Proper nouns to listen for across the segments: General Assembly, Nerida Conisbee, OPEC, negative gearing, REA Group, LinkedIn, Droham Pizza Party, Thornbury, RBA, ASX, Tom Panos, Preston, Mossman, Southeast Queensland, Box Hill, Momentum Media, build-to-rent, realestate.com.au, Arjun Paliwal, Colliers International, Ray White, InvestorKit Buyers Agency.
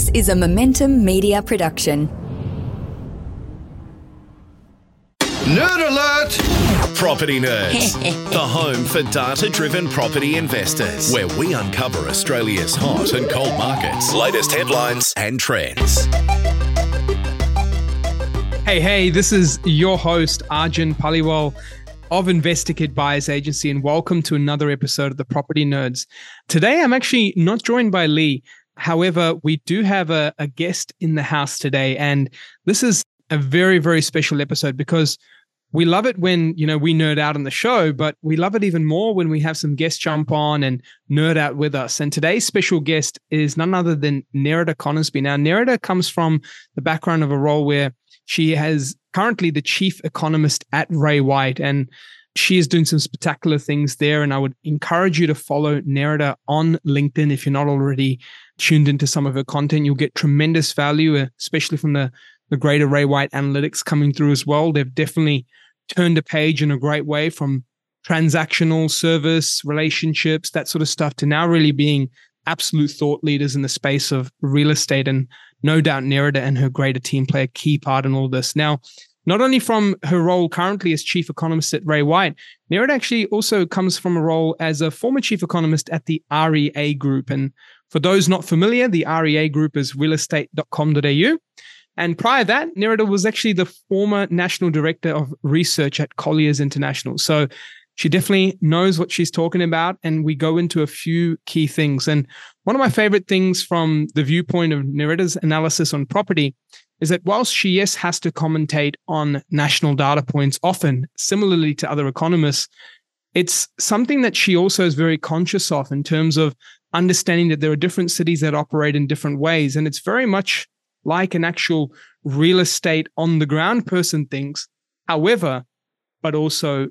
This is a Momentum Media production. Nerd Alert! Property Nerds, the home for data-driven property investors, where we uncover Australia's hot and cold markets, latest headlines and trends. Hey, this is your host, Arjun Paliwal of InvestorKit Buyers Agency, and welcome to another episode of the Property Nerds. Today, I'm actually not joined by Lee. However, we do have a guest in the house today, and this is a very, very special episode because we love it when, we nerd out on the show, but we love it even more when we have some guests jump on and nerd out with us. And today's special guest is none other than Nerida Conisbee. Now, Nerida comes from the background of a role where she is currently the chief economist at Ray White, and she is doing some spectacular things there. And I would encourage you to follow Nerida on LinkedIn if you're not already tuned into some of her content. You'll get tremendous value, especially from the greater Ray White analytics coming through as well. They've definitely turned a page in a great way from transactional service, relationships, that sort of stuff, to now really being absolute thought leaders in the space of real estate. And no doubt Nerida and her greater team play a key part in all this. Now, not only from her role currently as chief economist at Ray White, Nerida actually also comes from a role as a former chief economist at the REA Group. And for those not familiar, the REA Group is realestate.com.au. And prior to that, Nerida was actually the former National Director of Research at Colliers International. So she definitely knows what she's talking about, and we go into a few key things. And one of my favorite things from the viewpoint of Nerida's analysis on property is that whilst she, yes, has to commentate on national data points often, similarly to other economists, it's something that she also is very conscious of in terms of understanding that there are different cities that operate in different ways. And it's very much like an actual real estate on the ground person thinks, however, but also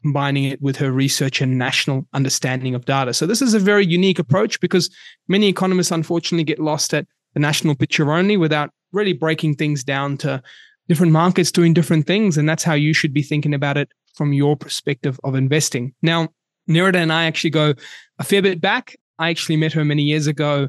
combining it with her research and national understanding of data. So this is a very unique approach because many economists unfortunately get lost at the national picture only without really breaking things down to different markets doing different things. And that's how you should be thinking about it from your perspective of investing. Now, Nerida and I actually go a fair bit back. I actually met her many years ago.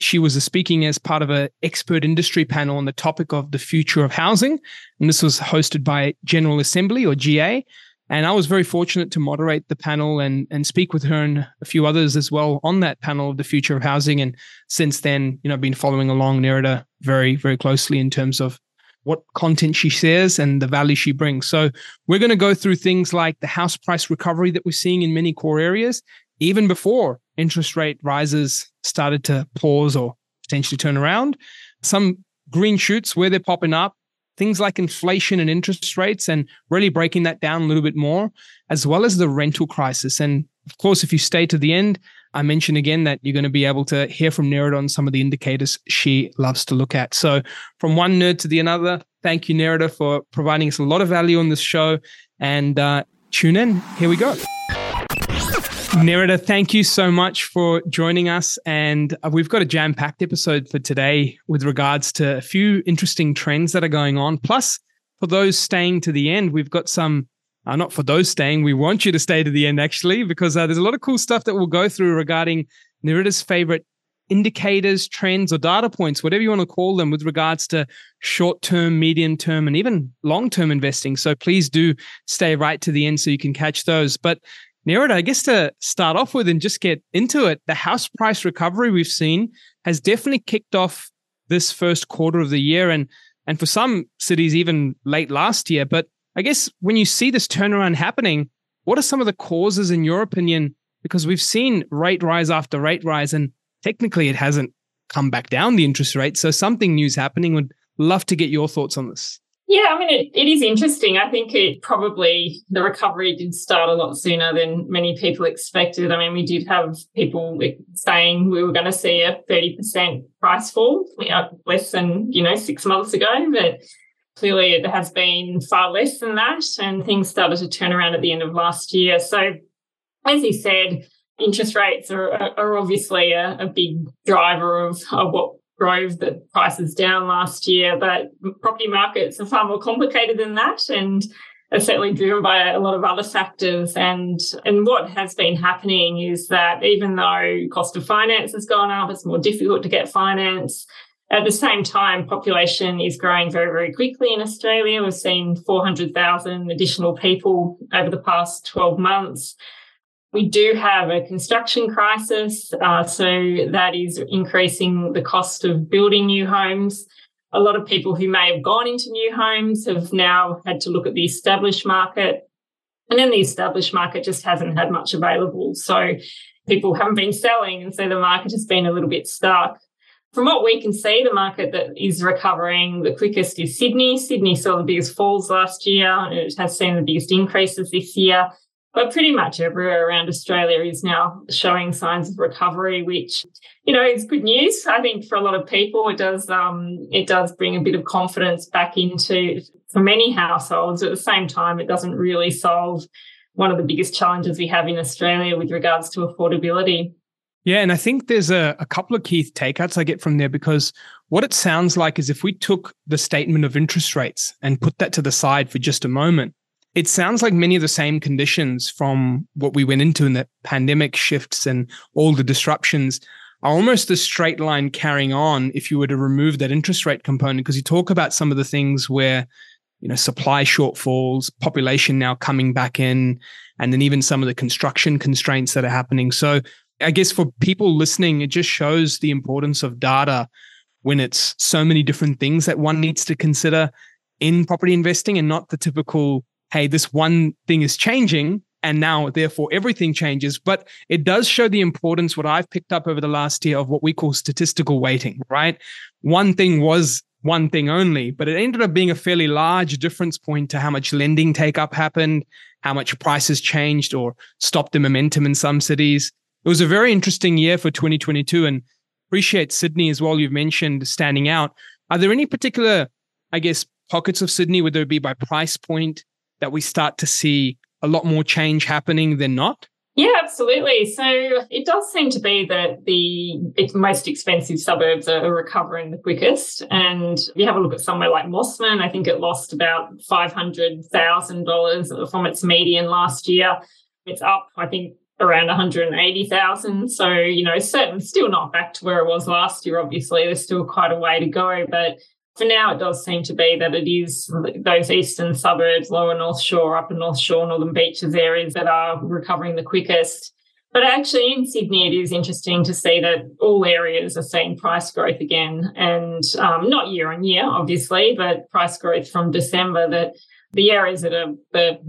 She was speaking as part of an expert industry panel on the topic of the future of housing. And this was hosted by General Assembly, or GA. And I was very fortunate to moderate the panel and speak with her and a few others as well on that panel of the future of housing. And since then, I've been following along Nerida very, very closely in terms of what content she shares and the value she brings. So we're going to go through things like the house price recovery that we're seeing in many core areas, even before interest rate rises started to pause or potentially turn around, some green shoots where they're popping up, things like inflation and interest rates, and really breaking that down a little bit more, as well as the rental crisis. And of course, if you stay to the end, I mentioned again that you're going to be able to hear from Nerida on some of the indicators she loves to look at. So from one nerd to the another, thank you, Nerida, for providing us a lot of value on this show. And tune in. Here we go. Nerida, thank you so much for joining us. And we've got a jam-packed episode for today with regards to a few interesting trends that are going on. Plus, for those staying to the end, we've got some, not for those staying, we want you to stay to the end actually, because there's a lot of cool stuff that we'll go through regarding Nerida's favorite indicators, trends, or data points, whatever you want to call them, with regards to short-term, medium-term, and even long-term investing. So please do stay right to the end so you can catch those. But Nerida, I guess to start off with and just get into it, the house price recovery we've seen has definitely kicked off this first quarter of the year and for some cities even late last year. But I guess when you see this turnaround happening, what are some of the causes in your opinion? Because we've seen rate rise after rate rise and technically it hasn't come back down, the interest rate. So something new's happening. Would love to get your thoughts on this. Yeah, I mean, it is interesting. I think the recovery did start a lot sooner than many people expected. I mean, we did have people saying we were going to see a 30% price fall less than, 6 months ago. But clearly it has been far less than that. And things started to turn around at the end of last year. So as you said, interest rates are obviously a big driver of what drove the prices down last year, but property markets are far more complicated than that and are certainly driven by a lot of other factors. And what has been happening is that even though cost of finance has gone up, it's more difficult to get finance. At the same time, population is growing very, very quickly in Australia. We've seen 400,000 additional people over the past 12 months. We do have a construction crisis, so that is increasing the cost of building new homes. A lot of people who may have gone into new homes have now had to look at the established market, and then the established market just hasn't had much available. So people haven't been selling, and so the market has been a little bit stuck. From what we can see, the market that is recovering the quickest is Sydney. Sydney saw the biggest falls last year, and it has seen the biggest increases this year. But pretty much everywhere around Australia is now showing signs of recovery, which, you know, is good news. I think for a lot of people, it does bring a bit of confidence back into, for many households. At the same time, it doesn't really solve one of the biggest challenges we have in Australia with regards to affordability. Yeah, and I think there's a couple of key takeouts I get from there, because what it sounds like is if we took the statement of interest rates and put that to the side for just a moment, it sounds like many of the same conditions from what we went into in the pandemic shifts and all the disruptions are almost a straight line carrying on if you were to remove that interest rate component, because you talk about some of the things where, you know, supply shortfalls, population now coming back in, and then even some of the construction constraints that are happening. So I guess for people listening, it just shows the importance of data when it's so many different things that one needs to consider in property investing, and not the typical, hey, this one thing is changing and now therefore everything changes. But it does show the importance, what I've picked up over the last year, of what we call statistical weighting, right? One thing was one thing only, but it ended up being a fairly large difference point to how much lending take up happened, how much prices changed or stopped the momentum in some cities. It was a very interesting year for 2022, and appreciate Sydney as well. You've mentioned standing out. Are there any particular, I guess, pockets of Sydney, whether it be by price point, that we start to see a lot more change happening than not? Yeah, absolutely. So it does seem to be that the most expensive suburbs are recovering the quickest. And if you have a look at somewhere like Mossman, I think it lost about $500,000 from its median last year. It's up, I think, around 180,000. So, you know, certainly still not back to where it was last year, obviously. There's still quite a way to go. But for now, it does seem to be that it is those eastern suburbs, lower North Shore, upper North Shore, Northern Beaches areas that are recovering the quickest. But actually in Sydney, it is interesting to see that all areas are seeing price growth again, and not year on year, obviously, but price growth from December. That the areas that are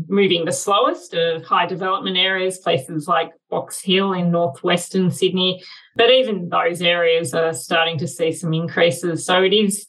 moving the slowest are high development areas, places like Box Hill in northwestern Sydney. But even those areas are starting to see some increases. So it is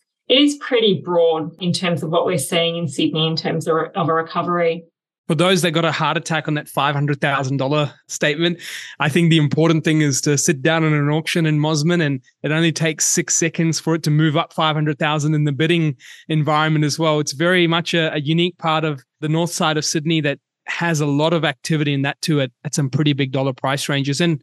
pretty broad in terms of what we're seeing in Sydney in terms of a recovery. For those that got a heart attack on that $500,000 statement, I think the important thing is to sit down in an auction in Mossman, and it only takes 6 seconds for it to move up $500,000 in the bidding environment as well. It's very much a unique part of the north side of Sydney that has a lot of activity in that too at some pretty big dollar price ranges. And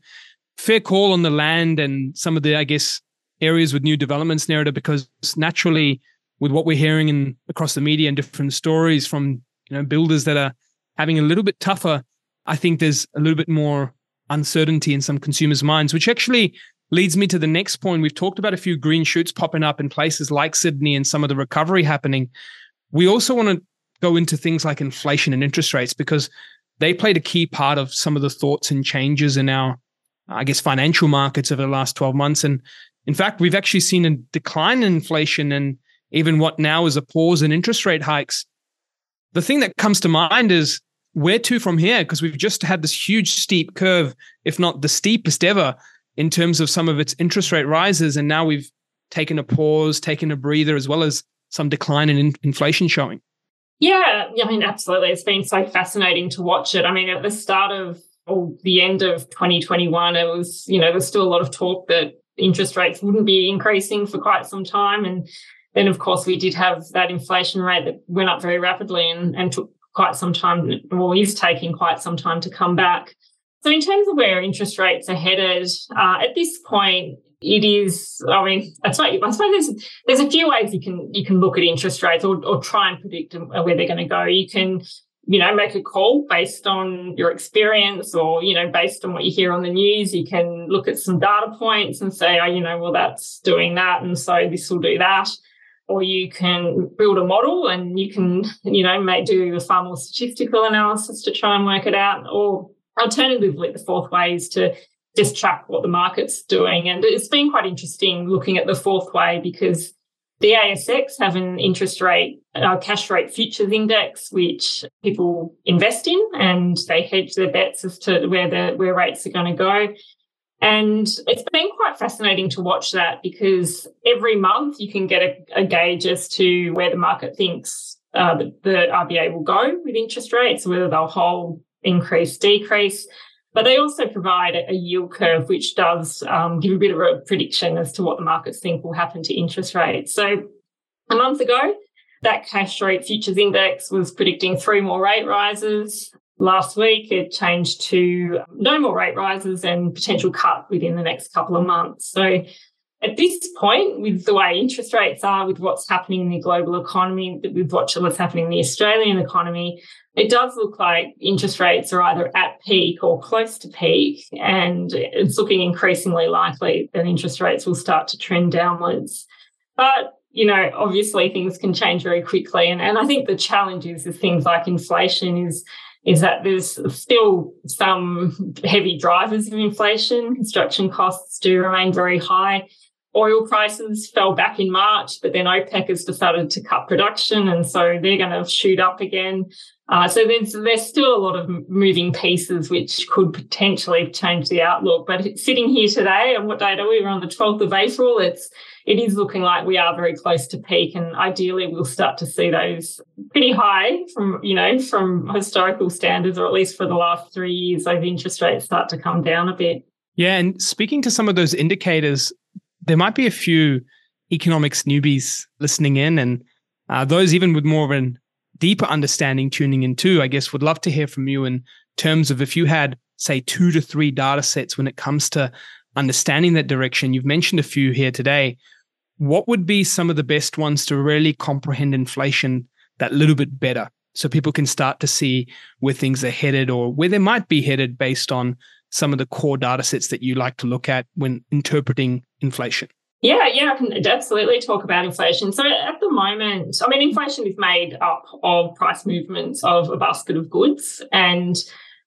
fair call on the land and some of the, I guess, areas with new developments, Nerida, because naturally with what we're hearing across the media and different stories from, you know, builders that are having a little bit tougher, I think there's a little bit more uncertainty in some consumers' minds, which actually leads me to the next point. We've talked about a few green shoots popping up in places like Sydney and some of the recovery happening. We also want to go into things like inflation and interest rates, because they played a key part of some of the thoughts and changes in our, I guess, financial markets over the last 12 months. And in fact, we've actually seen a decline in inflation and even what now is a pause in interest rate hikes. The thing that comes to mind is where to from here, because we've just had this huge steep curve, if not the steepest ever, in terms of some of its interest rate rises. And now we've taken a pause, taken a breather, as well as some decline in inflation showing. Yeah, I mean, absolutely. It's been so fascinating to watch it. I mean, at the start of or the end of 2021, it was, you know, there's still a lot of talk that interest rates wouldn't be increasing for quite some time. And then, of course, we did have that inflation rate that went up very rapidly and took quite some time, or is taking quite some time to come back. So in terms of where interest rates are headed, at this point, it is, I mean, that's right. I suppose there's a few ways you can look at interest rates or try and predict where they're going to go. You can you know, make a call based on your experience or, you know, based on what you hear on the news. You can look at some data points and say, oh, you know, well, that's doing that, and so this will do that. Or you can build a model and you can, you know, do a far more statistical analysis to try and work it out. Or alternatively, the fourth way is to just track what the market's doing. And it's been quite interesting looking at the fourth way, because the ASX have an interest rate, cash rate futures index, which people invest in, and they hedge their bets as to where rates are going to go. And it's been quite fascinating to watch that, because every month you can get a gauge as to where the market thinks the RBA will go with interest rates, whether they'll hold, increase, decrease. But they also provide a yield curve, which does give a bit of a prediction as to what the markets think will happen to interest rates. So a month ago, that cash rate futures index was predicting 3 more rate rises. Last week, it changed to no more rate rises and potential cut within the next couple of months. So at this point, with the way interest rates are, with what's happening in the global economy, with what's happening in the Australian economy, it does look like interest rates are either at peak or close to peak, and it's looking increasingly likely that interest rates will start to trend downwards. But, you know, obviously things can change very quickly, and I think the challenge is with things like inflation is that there's still some heavy drivers of inflation. Construction costs do remain very high. Oil prices fell back in March, but then OPEC has decided to cut production, and so they're going to shoot up again. So there's still a lot of moving pieces which could potentially change the outlook. But sitting here today, and what day are we? We're on the 12th of April. It is looking like we are very close to peak, and ideally we'll start to see those pretty high from historical standards, or at least for the last 3 years, those interest rates start to come down a bit. Yeah, and speaking to some of those indicators, there might be a few economics newbies listening in, and those even with more of a deeper understanding tuning in too, I guess, would love to hear from you in terms of if you had, say, 2 to 3 data sets when it comes to understanding that direction. You've mentioned a few here today. What would be some of the best ones to really comprehend inflation that little bit better, so people can start to see where things are headed or where they might be headed based on some of the core data sets that you like to look at when interpreting inflation? Yeah, I can absolutely talk about inflation. So at the moment, I mean, inflation is made up of price movements of a basket of goods, and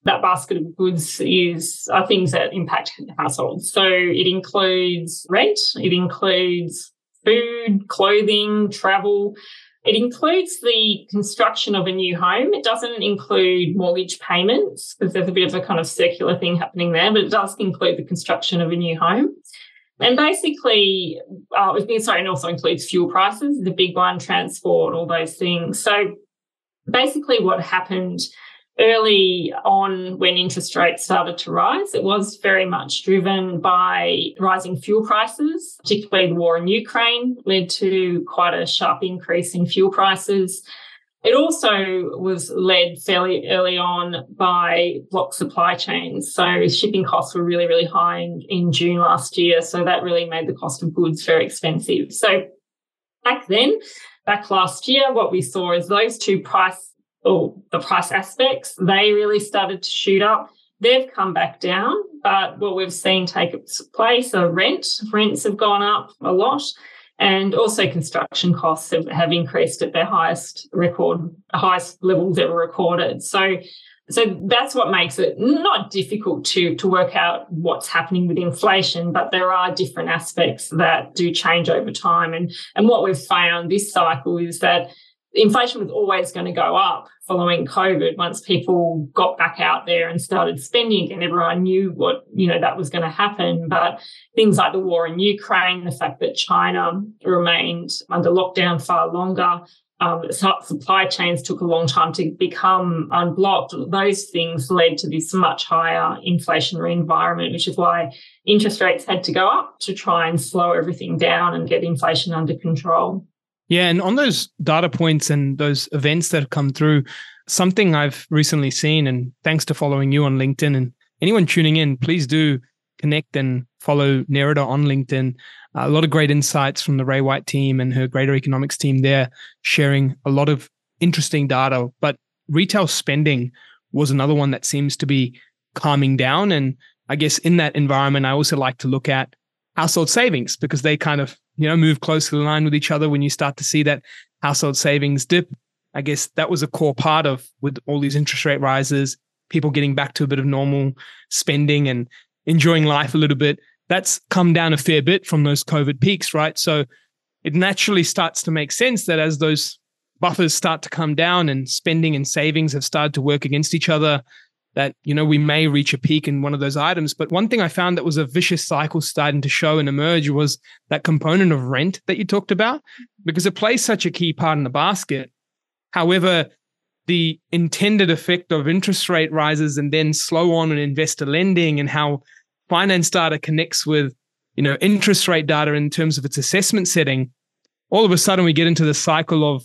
that basket of goods are things that impact households. So it includes rent, it includes food, clothing, travel. It includes the construction of a new home. It doesn't include mortgage payments, because there's a bit of a kind of circular thing happening there, but it does include the construction of a new home. And basically, it also includes fuel prices, the big one, transport, all those things. So basically what happened early on when interest rates started to rise, it was very much driven by rising fuel prices, particularly the war in Ukraine led to quite a sharp increase in fuel prices. It also was led fairly early on by block supply chains. So shipping costs were really, really high in June last year. So that really made the cost of goods very expensive. So back last year, what we saw is those two the price aspects, they really started to shoot up. They've come back down, but what we've seen take place are rent. Rents have gone up a lot, and also construction costs have increased at their highest levels ever recorded. So that's what makes it not difficult to work out what's happening with inflation, but there are different aspects that do change over time. And what we've found this cycle is that inflation was always going to go up following COVID. Once people got back out there and started spending, and everyone knew that was going to happen. But things like the war in Ukraine, the fact that China remained under lockdown far longer, supply chains took a long time to become unblocked. Those things led to this much higher inflationary environment, which is why interest rates had to go up to try and slow everything down and get inflation under control. Yeah, and on those data points and those events that have come through, something I've recently seen, and thanks to following you on LinkedIn, and anyone tuning in, please do connect and follow Nerida on LinkedIn. A lot of great insights from the Ray White team and her greater economics team there, sharing a lot of interesting data. But retail spending was another one that seems to be calming down. And I guess in that environment, I also like to look at household savings, because they kind of, you know, move closely in line with each other. When you start to see that household savings dip, I guess that was a core part of, with all these interest rate rises, people getting back to a bit of normal spending and enjoying life a little bit. That's come down a fair bit from those COVID peaks, right? So it naturally starts to make sense that as those buffers start to come down and spending and savings have started to work against each other, that, you know, we may reach a peak in one of those items. But one thing I found that was a vicious cycle starting to show and emerge was that component of rent that you talked about, because it plays such a key part in the basket. However, the intended effect of interest rate rises and then slow on and investor lending and how finance data connects with, you know, interest rate data in terms of its assessment setting, all of a sudden we get into the cycle of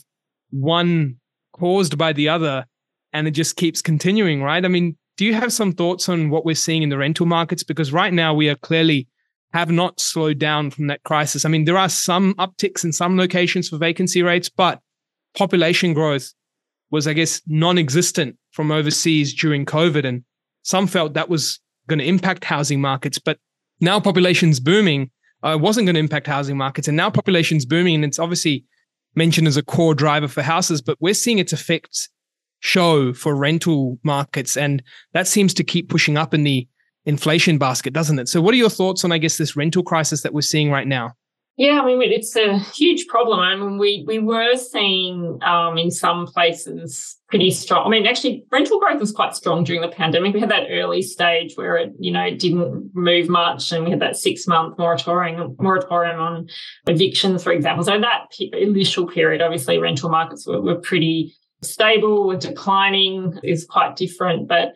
one caused by the other, and it just keeps continuing, right? I mean, do you have some thoughts on what we're seeing in the rental markets? Because right now we are clearly have not slowed down from that crisis. I mean, there are some upticks in some locations for vacancy rates, but population growth was, I guess, non-existent from overseas during COVID. And some felt that was going to impact housing markets, but now population's booming. It wasn't going to impact housing markets. And now population's booming, and it's obviously mentioned as a core driver for houses, but we're seeing its effects show for rental markets, and that seems to keep pushing up in the inflation basket, doesn't it? So what are your thoughts on, I guess, this rental crisis that we're seeing right now? Yeah, I mean, it's a huge problem. I mean, we were seeing in some places pretty strong. I mean, actually, rental growth was quite strong during the pandemic. We had that early stage where it, you know, didn't move much, and we had that 6-month moratorium on evictions, for example. So that initial period, obviously, rental markets were pretty stable and declining, is quite different. But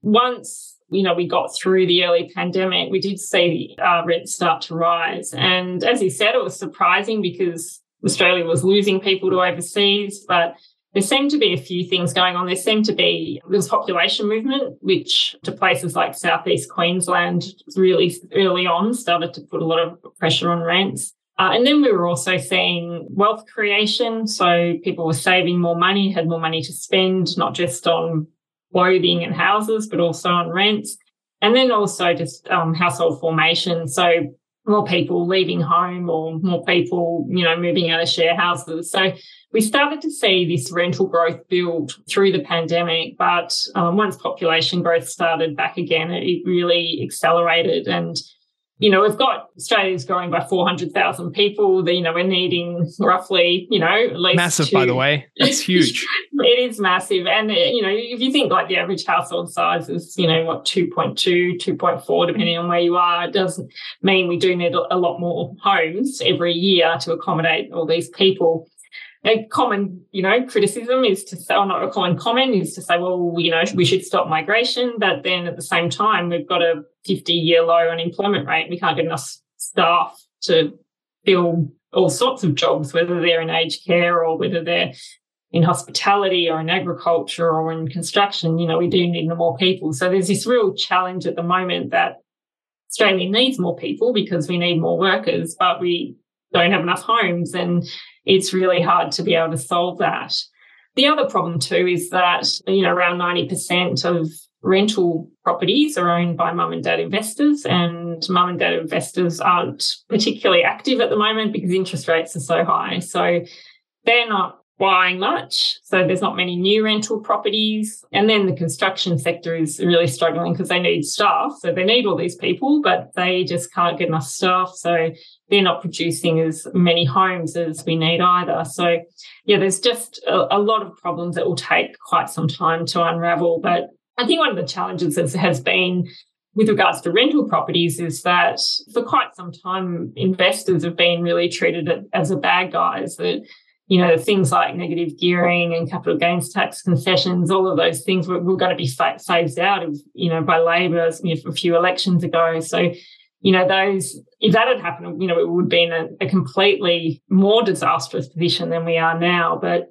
once, you know, we got through the early pandemic, we did see rents start to rise. And as you said, it was surprising because Australia was losing people to overseas, but there seemed to be a few things going on. There was population movement, which to places like Southeast Queensland really early on started to put a lot of pressure on rents. And then we were also seeing wealth creation. So people were saving more money, had more money to spend, not just on clothing and houses, but also on rents. And then also just household formation. So more people leaving home, or more people, you know, moving out of share houses. So we started to see this rental growth build through the pandemic. But once population growth started back again, it really accelerated. And you know, we've got Australia's growing by 400,000 people. You know, we're needing roughly, you know, at least massive, by the way. That's huge. It is massive. And, you know, if you think like the average household size is, you know, what, 2.2, 2.4, depending on where you are, it does mean we do need a lot more homes every year to accommodate all these people. A common, you know, criticism is to say, or not a common comment is to say, well, you know, we should stop migration. But then at the same time, we've got a 50-year low unemployment rate. We can't get enough staff to fill all sorts of jobs, whether they're in aged care or whether they're in hospitality or in agriculture or in construction. You know, we do need more people. So there's this real challenge at the moment that Australia needs more people because we need more workers, but we don't have enough homes, and it's really hard to be able to solve that. The other problem too is that, you know, around 90% of rental properties are owned by mum and dad investors, and mum and dad investors aren't particularly active at the moment because interest rates are so high. So they're not buying much. So there's not many new rental properties. And then the construction sector is really struggling because they need staff. So they need all these people, but they just can't get enough staff. So they're not producing as many homes as we need either. So, yeah, there's just a lot of problems that will take quite some time to unravel. But I think one of the challenges has been with regards to rental properties is that for quite some time, investors have been really treated as a bad guys, that, you know, things like negative gearing and capital gains tax concessions, all of those things were going to be phased out of, you know, by Labor a few elections ago. So, you know, those, if that had happened, you know, it would be in a completely more disastrous position than we are now. But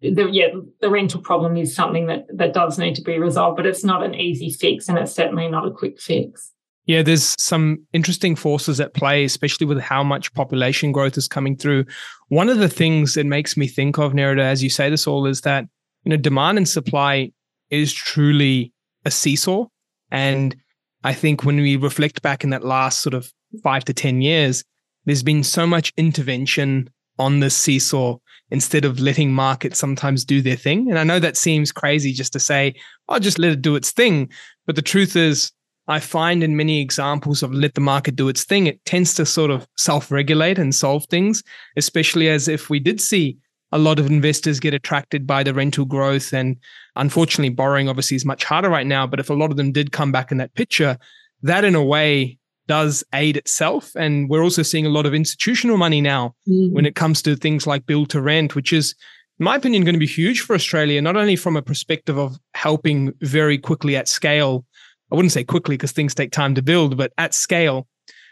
the rental problem is something that does need to be resolved, but it's not an easy fix, and it's certainly not a quick fix. Yeah, there's some interesting forces at play, especially with how much population growth is coming through. One of the things that makes me think of, Nerida, as you say this all, is that you know, demand and supply is truly a seesaw. And I think when we reflect back in that last sort of 5 to 10 years, there's been so much intervention on this seesaw instead of letting markets sometimes do their thing. And I know that seems crazy just to say, oh, just let it do its thing. But the truth is, I find in many examples of let the market do its thing, it tends to sort of self-regulate and solve things, especially as if we did see a lot of investors get attracted by the rental growth. And unfortunately, borrowing obviously is much harder right now. But if a lot of them did come back in that picture, that in a way does aid itself. And we're also seeing a lot of institutional money now when it comes to things like build to rent, which is, in my opinion, going to be huge for Australia, not only from a perspective of helping very quickly at scale. I wouldn't say quickly because things take time to build, but at scale.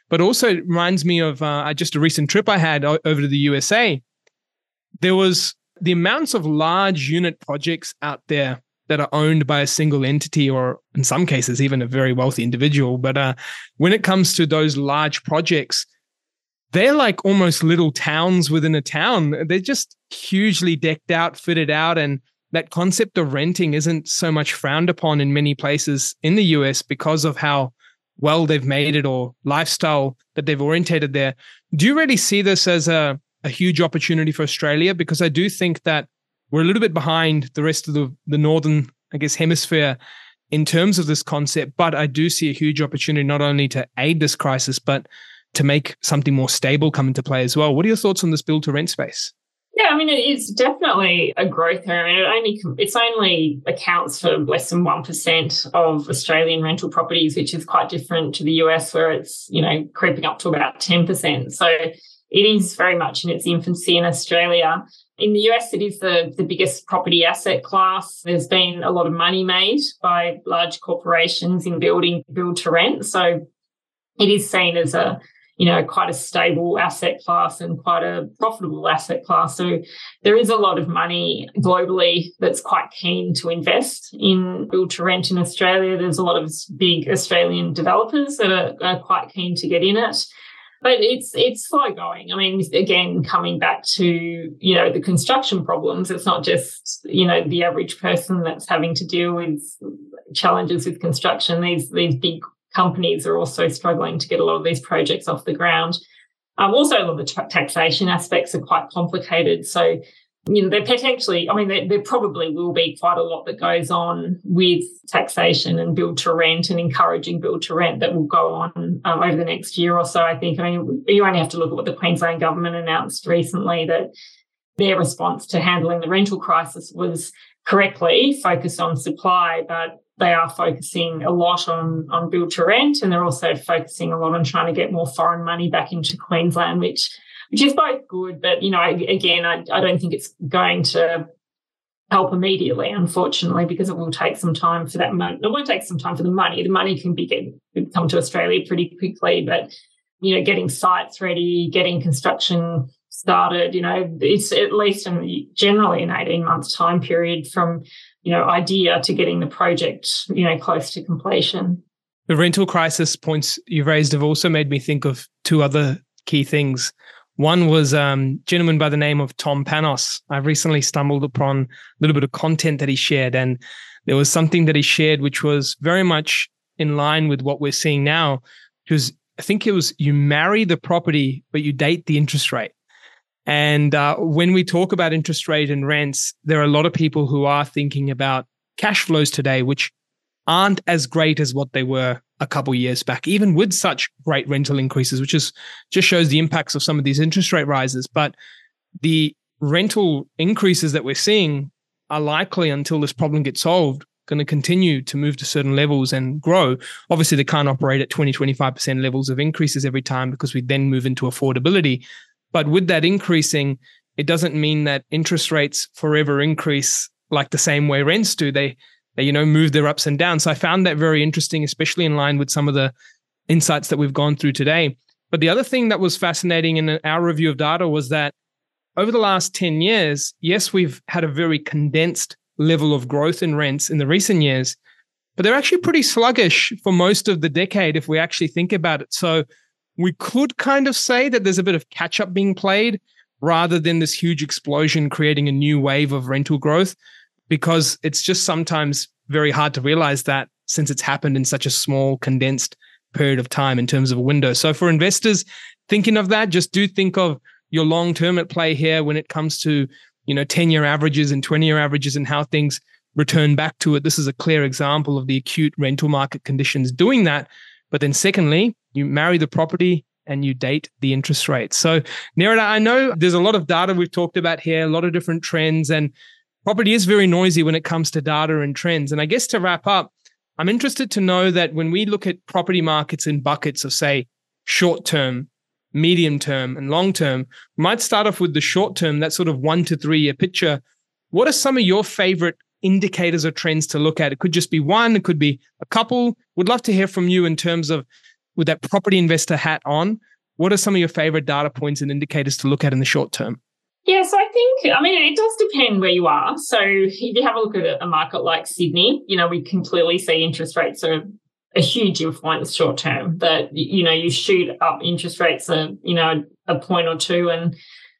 But also it reminds me of just a recent trip I had over to the USA. There was the amounts of large unit projects out there that are owned by a single entity or in some cases, even a very wealthy individual. But when it comes to those large projects, they're like almost little towns within a town. They're just hugely decked out, fitted out. And that concept of renting isn't so much frowned upon in many places in the US because of how well they've made it or lifestyle that they've orientated there. Do you really see this as a huge opportunity for Australia? Because I do think that we're a little bit behind the rest of the northern, I guess, hemisphere in terms of this concept. But I do see a huge opportunity not only to aid this crisis, but to make something more stable come into play as well. What are your thoughts on this build-to-rent space? Yeah, I mean, it is definitely a growth area, and it only accounts for less than 1% of Australian rental properties, which is quite different to the US, where it's, you know, creeping up to about 10%. So it is very much in its infancy in Australia. In the US, it is the biggest property asset class. There's been a lot of money made by large corporations in building build to rent. So it is seen as quite a stable asset class and quite a profitable asset class. So there is a lot of money globally that's quite keen to invest in build to rent in Australia. There's a lot of big Australian developers that are quite keen to get in it. But it's slow going. I mean, again, coming back to, you know, the construction problems, it's not just, you know, the average person that's having to deal with challenges with construction. These big companies are also struggling to get a lot of these projects off the ground. Also, a lot of the taxation aspects are quite complicated. So, you know, there probably will be quite a lot that goes on with taxation and build to rent and encouraging build to rent that will go on over the next year or so, I think. I mean, you only have to look at what the Queensland government announced recently, that their response to handling the rental crisis was correctly focused on supply, but they are focusing a lot on build to rent, and they're also focusing a lot on trying to get more foreign money back into Queensland, which is both good, but, you know, again, I don't think it's going to help immediately, unfortunately, because it will take some time for that money. It won't take some time for the money. The money can come to Australia pretty quickly, but, you know, getting sites ready, getting construction started, you know, it's at least generally an 18-month time period from, you know, idea to getting the project, you know, close to completion. The rental crisis points you've raised have also made me think of two other key things. One was a gentleman by the name of Tom Panos. I recently stumbled upon a little bit of content that he shared, and there was something that he shared which was very much in line with what we're seeing now. I think it was you marry the property, but you date the interest rate. And when we talk about interest rate and rents, there are a lot of people who are thinking about cash flows today, which aren't as great as what they were a couple of years back, even with such great rental increases, which is just shows the impacts of some of these interest rate rises. But the rental increases that we're seeing are likely, until this problem gets solved, going to continue to move to certain levels and grow. Obviously, they can't operate at 20, 25% levels of increases every time, because we then move into affordability. But with that increasing, it doesn't mean that interest rates forever increase like the same way rents do. They you know, move their ups and downs. So I found that very interesting, especially in line with some of the insights that we've gone through today. But the other thing that was fascinating in our review of data was that over the last 10 years, yes, we've had a very condensed level of growth in rents in the recent years, but they're actually pretty sluggish for most of the decade if we actually think about it. So we could kind of say that there's a bit of catch-up being played rather than this huge explosion creating a new wave of rental growth. because it's just sometimes very hard to realize that since it's happened in such a small, condensed period of time in terms of a window. So for investors thinking of that, just do think of your long-term at play here when it comes to, 10-year averages and 20-year averages and how things return back to it. This is a clear example of the acute rental market conditions doing that. But then secondly, you marry the property and you date the interest rate. So Nerida, I know there's a lot of data we've talked about here, a lot of different trends, and property is very noisy when it comes to data and trends. And I guess to wrap up, I'm interested to know that when we look at property markets in buckets of, say, short-term, medium-term, and long-term, we might start off with the short-term, that sort of 1 to 3 year picture. What are some of your favorite indicators or trends to look at? It could just be one, it could be a couple. Would love to hear from you in terms of, with that property investor hat on, what are some of your favorite data points and indicators to look at in the short term? Yeah, so I think, it does depend where you are. So if you have a look at a market like Sydney, we can clearly see interest rates are a huge influence short term, that, you shoot up interest rates, a point or two, and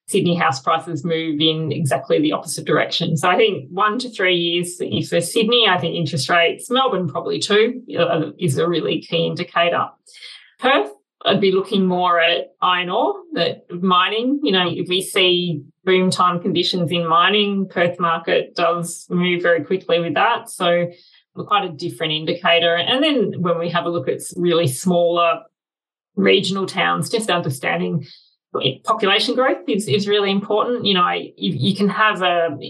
Sydney house prices move in exactly the opposite direction. So I think 1 to 3 years for Sydney, I think interest rates, Melbourne probably too, is a really key indicator. Perth, I'd be looking more at iron ore, that mining. If we see boom time conditions in mining, Perth market does move very quickly with that. So quite a different indicator. And then when we have a look at really smaller regional towns, just understanding population growth is really important. You can have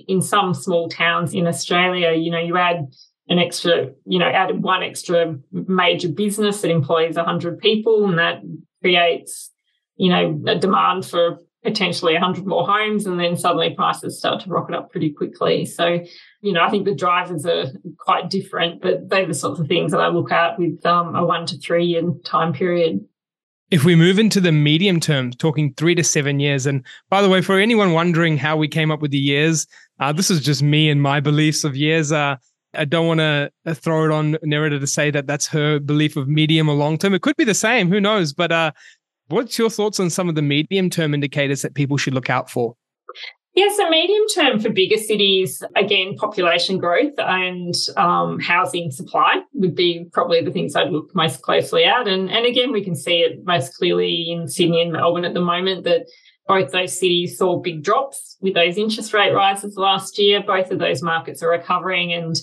in some small towns in Australia, you add an extra, add one extra major business that employs 100 people, and that creates, a demand for potentially 100 more homes, and then suddenly prices start to rocket up pretty quickly. So, I think the drivers are quite different, but they're the sorts of things that I look at with a 1 to 3 year time period. If we move into the medium term, talking 3 to 7 years, and by the way, for anyone wondering how we came up with the years, this is just me and my beliefs of years. I don't want to throw it on Nerida to say that that's her belief of medium or long term. It could be the same, who knows? But what's your thoughts on some of the medium term indicators that people should look out for? Yeah, so medium term for bigger cities, again, population growth and housing supply would be probably the things I'd look most closely at. And again, we can see it most clearly in Sydney and Melbourne at the moment, that both those cities saw big drops with those interest rate rises last year. Both of those markets are recovering, and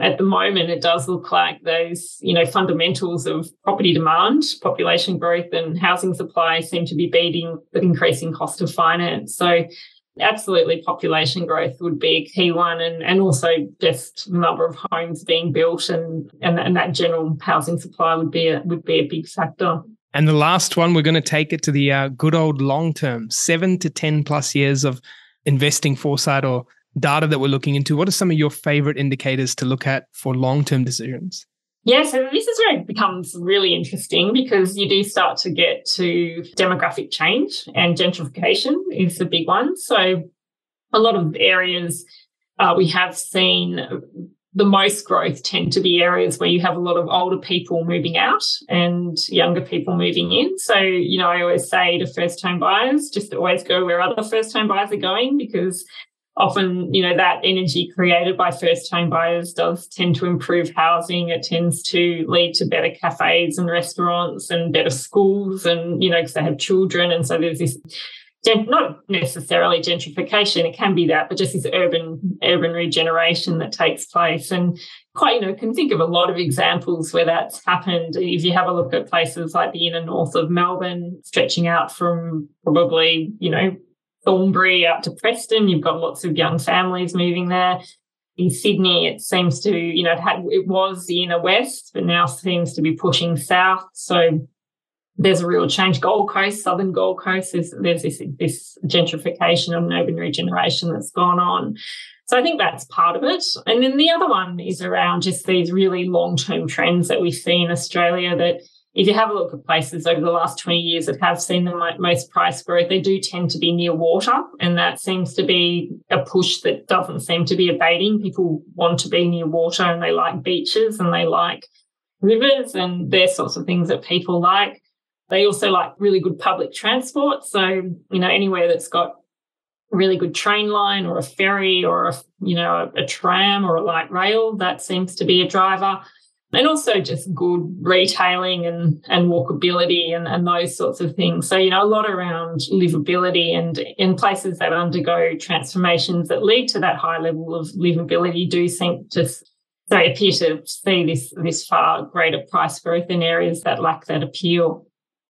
at the moment it does look like those, fundamentals of property demand, population growth and housing supply seem to be beating the increasing cost of finance. So absolutely population growth would be a key one, and also just the number of homes being built and that general housing supply would be a big factor. And the last one, we're going to take it to the good old long term, 7 to 10 plus years of investing foresight or data that we're looking into. What are some of your favorite indicators to look at for long-term decisions? Yeah, so this is where it becomes really interesting, because you do start to get to demographic change, and gentrification is the big one. So a lot of areas we have seen the most growth tend to be areas where you have a lot of older people moving out and younger people moving in. So, I always say to first-time buyers, just always go where other first-time buyers are going, because often, that energy created by first-time buyers does tend to improve housing. It tends to lead to better cafes and restaurants and better schools, and, because they have children. And so there's this, not necessarily gentrification, it can be that, but just this urban regeneration that takes place. And quite, can think of a lot of examples where that's happened. If you have a look at places like the inner north of Melbourne, stretching out from probably, Thornbury out to Preston, you've got lots of young families moving there. In Sydney, it seems to, it was the inner west, but now seems to be pushing south. So there's a real change. Gold Coast, southern Gold Coast, there's this gentrification and urban regeneration that's gone on. So I think that's part of it. And then the other one is around just these really long-term trends that we see in Australia, that if you have a look at places over the last 20 years that have seen the most price growth, they do tend to be near water, and that seems to be a push that doesn't seem to be abating. People want to be near water, and they like beaches and they like rivers, and they're sorts of things that people like. They also like really good public transport. So, anywhere that's got really good train line or a ferry or a tram or a light rail. That seems to be a driver. And also just good retailing and walkability and those sorts of things. So, a lot around livability and in places that undergo transformations that lead to that high level of livability appear to see this far greater price growth in areas that lack that appeal.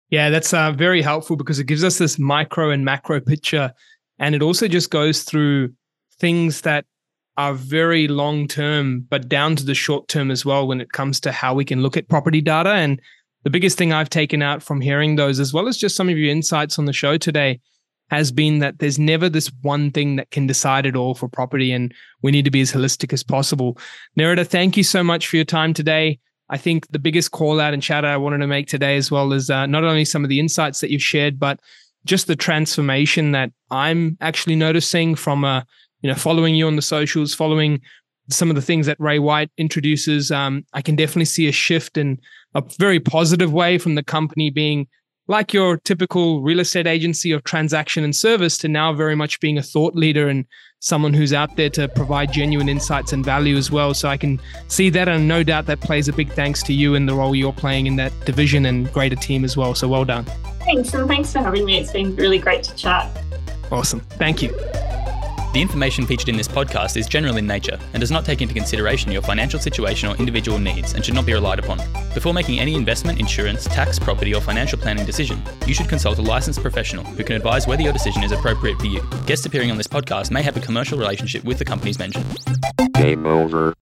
Yeah, that's very helpful because it gives us this micro and macro picture. And it also just goes through things that are very long-term, but down to the short-term as well when it comes to how we can look at property data. And the biggest thing I've taken out from hearing those, as well as just some of your insights on the show today, has been that there's never this one thing that can decide it all for property, and we need to be as holistic as possible. Nerida, thank you so much for your time today. I think the biggest call out and shout out I wanted to make today as well is not only some of the insights that you've shared, but just the transformation that I'm actually noticing from following you on the socials, following some of the things that Ray White introduces. I can definitely see a shift in a very positive way from the company being like your typical real estate agency of transaction and service to now very much being a thought leader and someone who's out there to provide genuine insights and value as well. So I can see that, and no doubt that plays a big thanks to you and the role you're playing in that division and greater team as well. So well done. Thanks, and thanks for having me. It's been really great to chat. Awesome. Thank you. The information featured in this podcast is general in nature and does not take into consideration your financial situation or individual needs and should not be relied upon. Before making any investment, insurance, tax, property or financial planning decision, you should consult a licensed professional who can advise whether your decision is appropriate for you. Guests appearing on this podcast may have a commercial relationship with the companies mentioned. Game over.